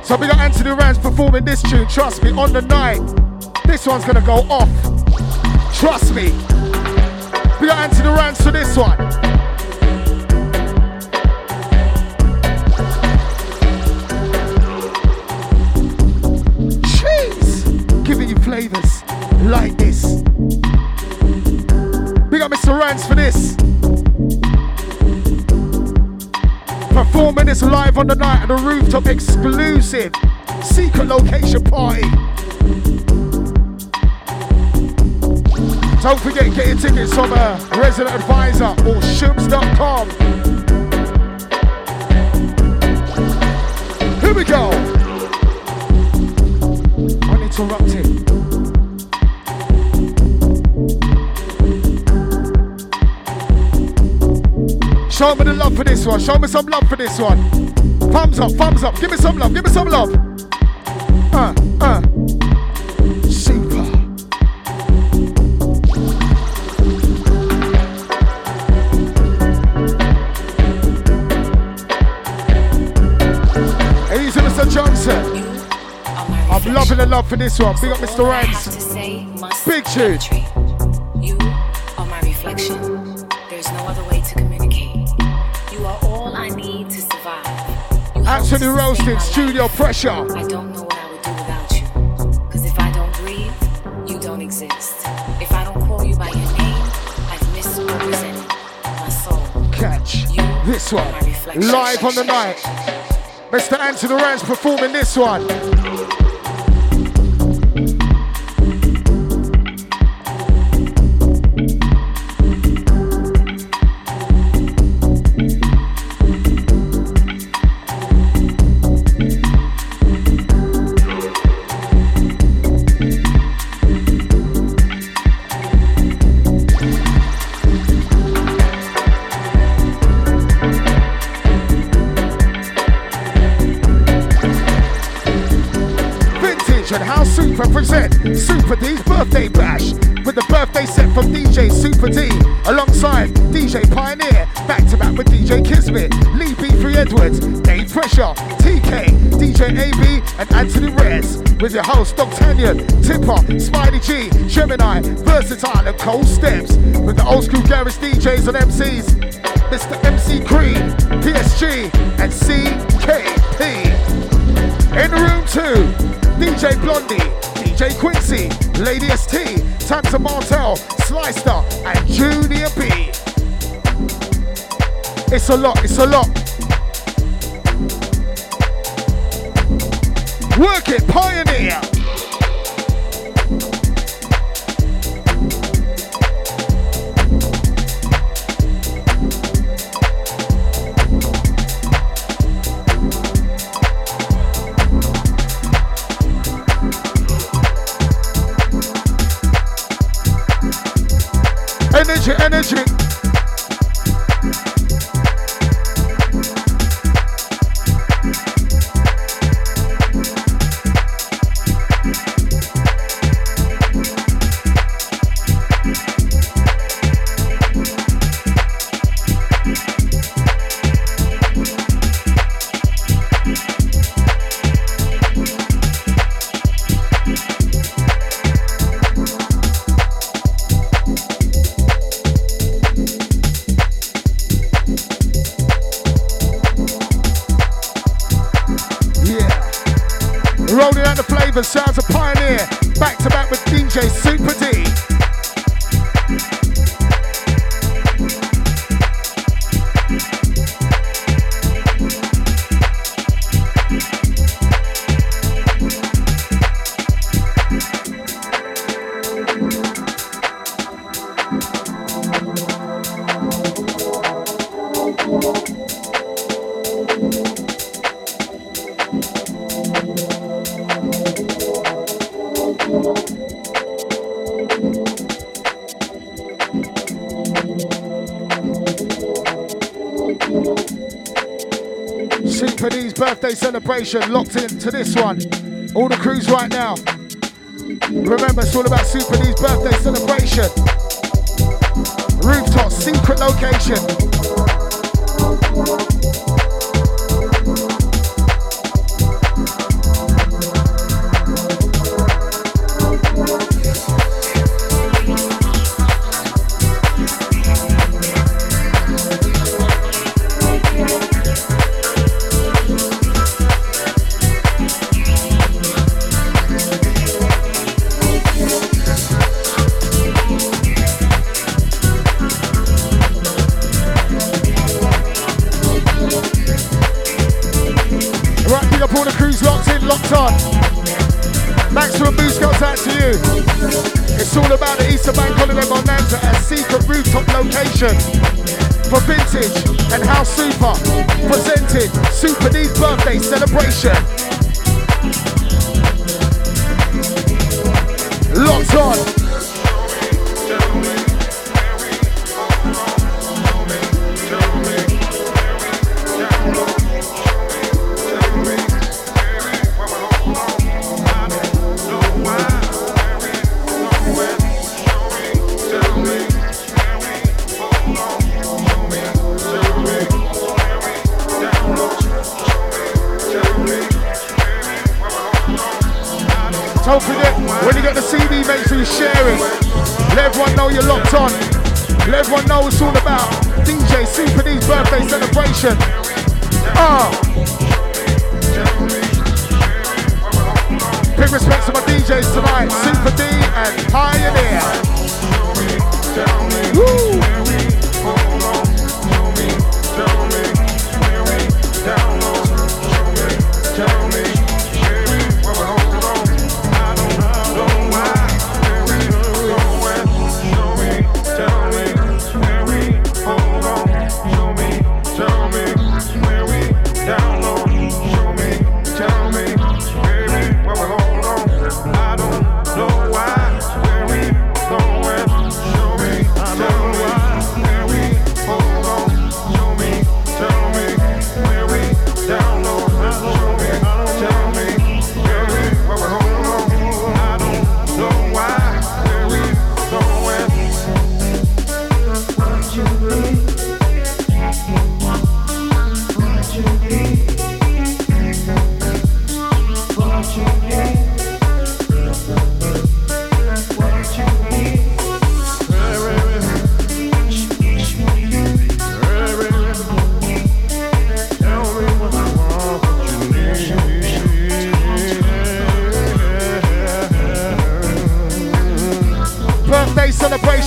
So we got Anthony Rants performing this tune, trust me, on the night. This one's gonna go off. Trust me. We got Anthony Rants for this one. Jeez! Giving you flavors like this. We got Mister Rants for this. Performing this live on the night at the rooftop exclusive secret location party. Don't forget, get your tickets from uh, Resident Advisor or Shoots dot com. Here we go. Uninterrupted. Show me the love for this one. Show me some love for this one. Thumbs up, thumbs up. Give me some love. Give me some love. Uh, uh. Super. Hey, he's Mister Johnson. I'm loving the love for this one. Big up Mister Rants. Big tune. You are my reflection. There's no other way to communicate. Anthony Roasted, Studio Pressure. I don't know what I would do without you. Cause if I don't breathe, you don't exist. If I don't call you by your name, I've misrepresented my soul. Catch you this one. Live on the night. Mister Anthony Rants performing this one. Vintage and House Super present Super D's Birthday Bash with the birthday set from D J Super D alongside D J Pioneer, back to back with D J Kismet, Lee B three Edwards, Dave Pressure, T K, D J A B and Anthony Rants with your host Doctor Tanyan, Tipper, Spidey G, Gemini, Versatile and Cold Snips with the old school garage D Js and M Cs, Mister M C Creed, P S G and C K P. In room two, D J Blondie, D J Quincy, Lady S T, Tamsin Marshall, Slicer, and Junior B. It's a lot, it's a lot. Work it, Pioneer! Energy, energy. Sounds of Pioneer, back to back with D J Super D. Celebration locked into this one. All the crews right now. Remember, it's all about Super D's birthday celebration. Rooftop, secret location. For Vintage and House Super presented Super D's birthday celebration. Locked on. It's all about D J Super D's birthday celebration. Ah, oh. Big respect to my D Js tonight, Super D and Pioneer. Why?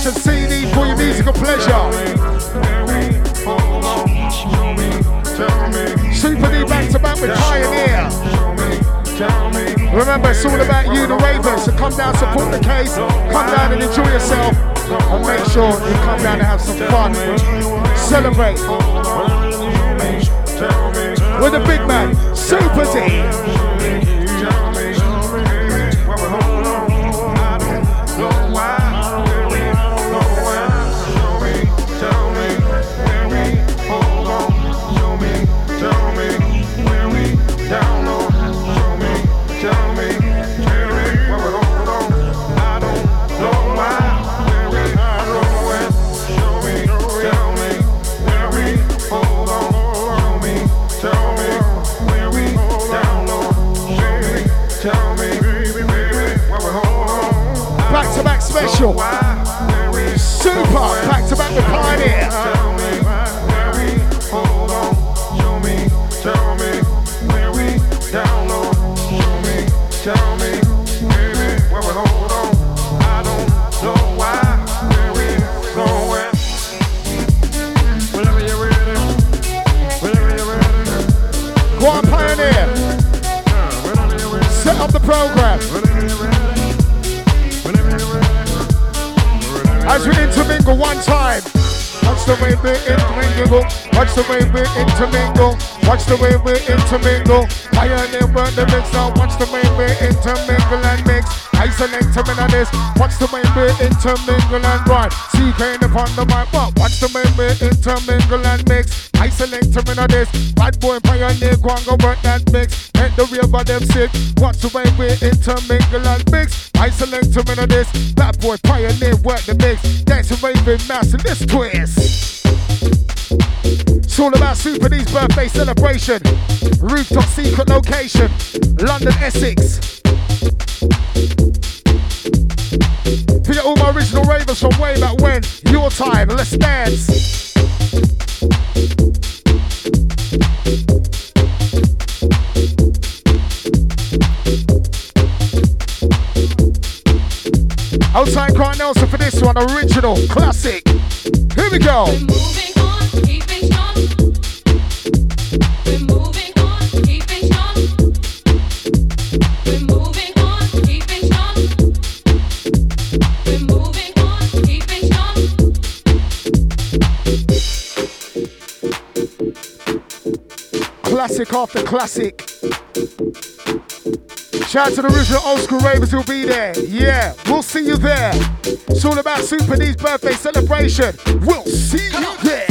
and C Ds for your musical pleasure. Super D back to back with Pioneer. Remember, it's all about you, the ravers. So come down, support the case, come down and enjoy yourself, and make sure you come down and have some fun. Celebrate with the big man, Super D. Special. Super, back to back with Pioneer. Go on, Pioneer. Set up the program. As we intermingle one time, watch the way we intermingle, watch the way we intermingle, watch the way we intermingle. I only burn the mix now, watch the way we intermingle and mix. I select a minute this, watch the way we intermingle and ride. C K upon the mic, but watch the way we intermingle and mix. I select a minute this, bad boy Pioneer, go and go burn that mix. Hit the real by them sick, watch the way we intermingle and mix. I select a minute this, that boy Pioneer work the mix. That's a raving mouse in this twist. It's all about Super D's birthday celebration. Rooftop secret location, London, Essex. Forget all my original ravers from way back when. Your time, let's dance. Outside Carnelson for this one, original, classic. Here we go. We're moving on, keeping on. We're moving on, keeping on. We're moving on, keeping on. We're moving on, keeping on. Classic after classic. Shout out to the original old school ravers who'll be there. Yeah, we'll see you there. It's all about Super D's birthday celebration. We'll see you there.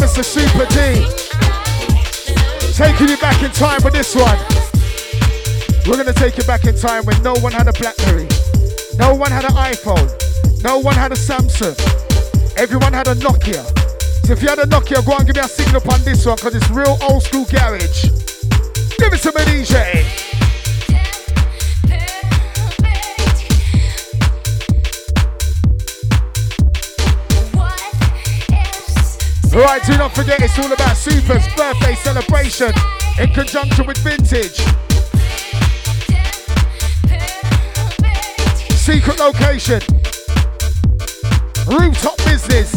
Mister Super D, taking you back in time with this one. We're going to take you back in time when no one had a BlackBerry, no one had an iPhone, no one had a Samsung, everyone had a Nokia. So if you had a Nokia, go on, give me a signal upon this one, because it's real old school garage. Give it to me, D J. Alright, do not forget, it's all about Super's birthday celebration in conjunction with Vintage. Secret location. Rooftop business.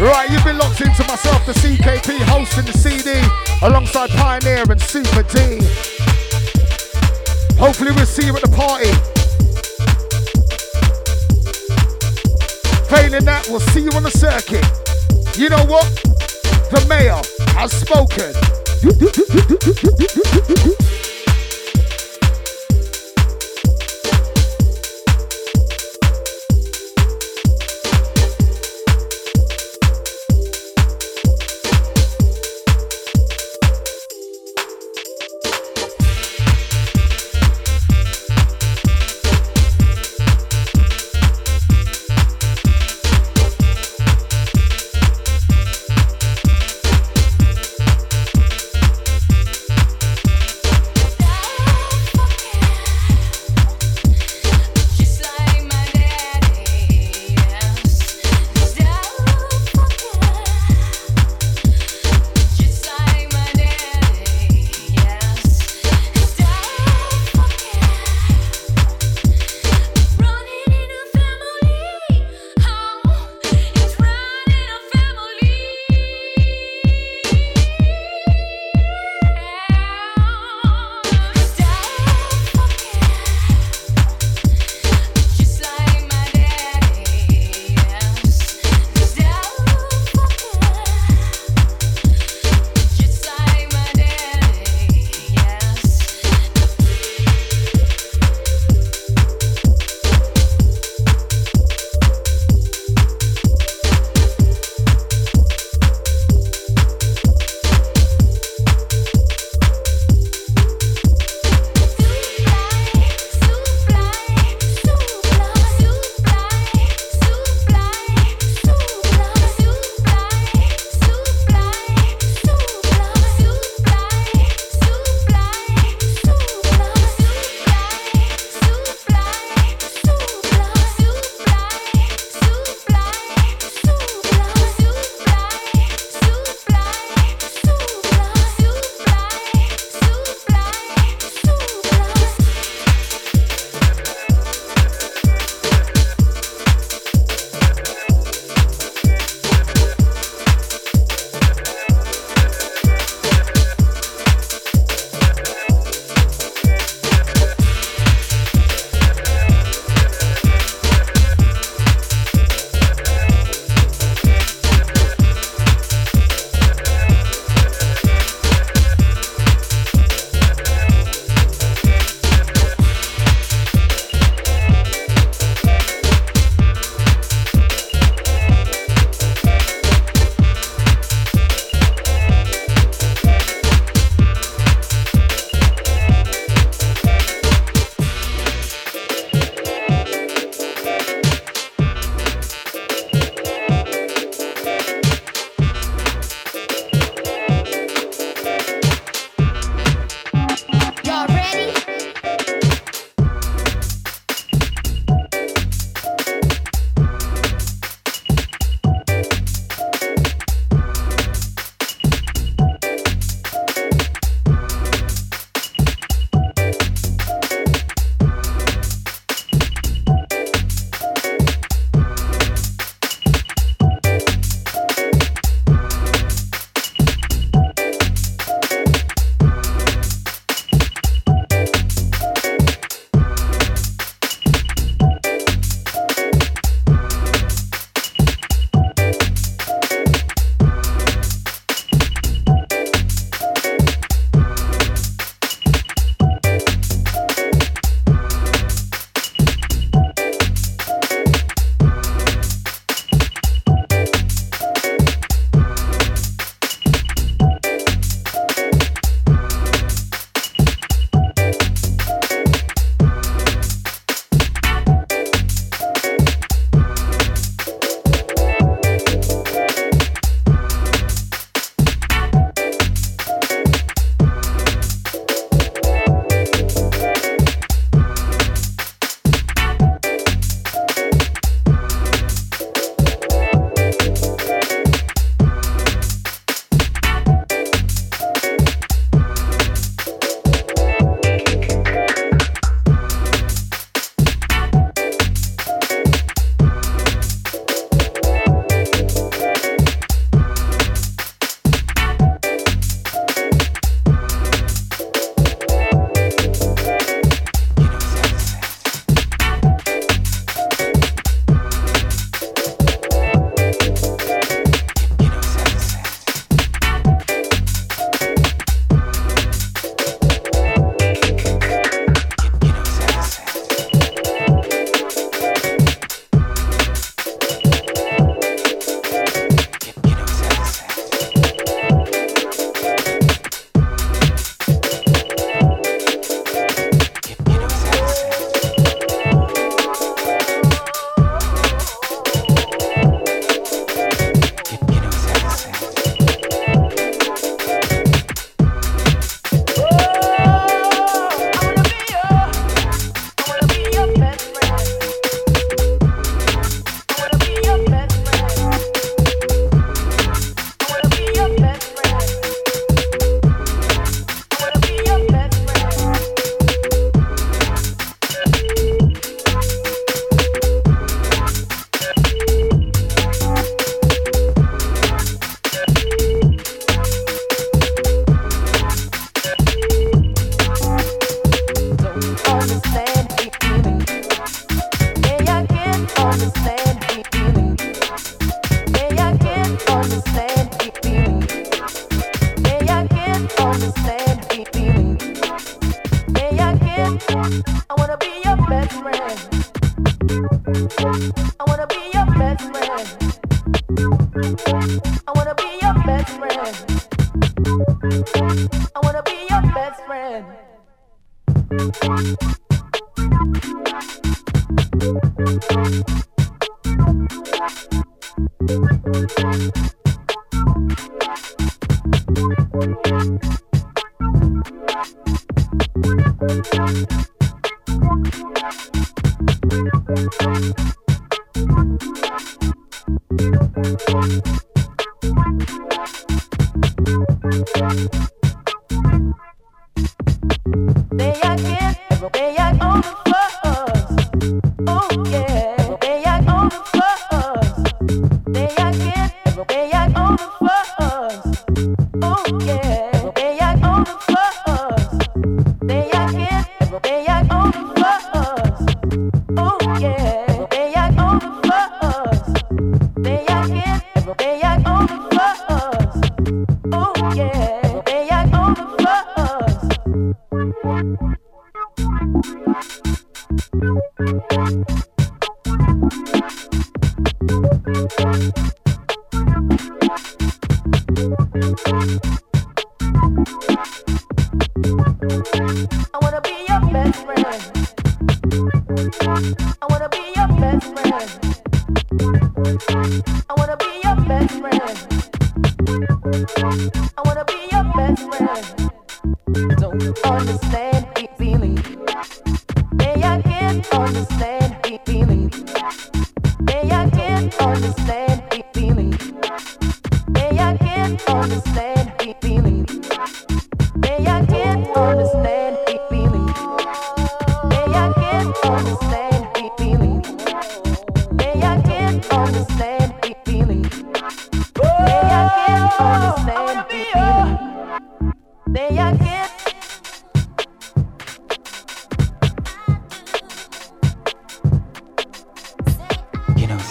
Right, you've been locked into myself, the C K P, hosting the C D alongside Pioneer and Super D. Hopefully we'll see you at the party. Failing that, we'll see you on the circuit. You know what? The mayor has spoken.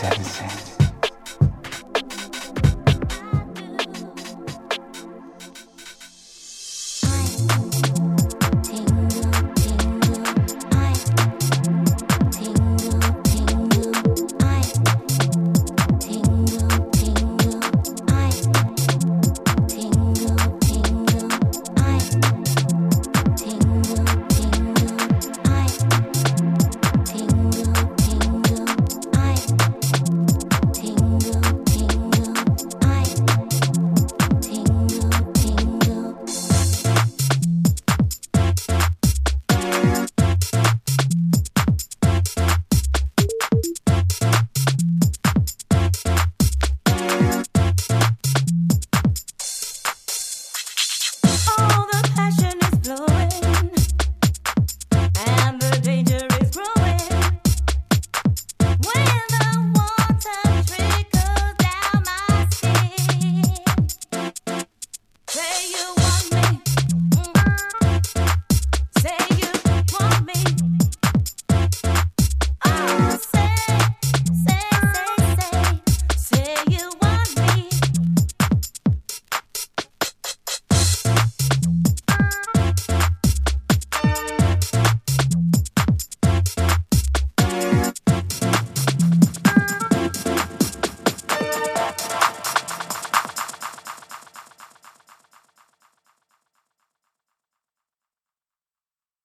seven cents.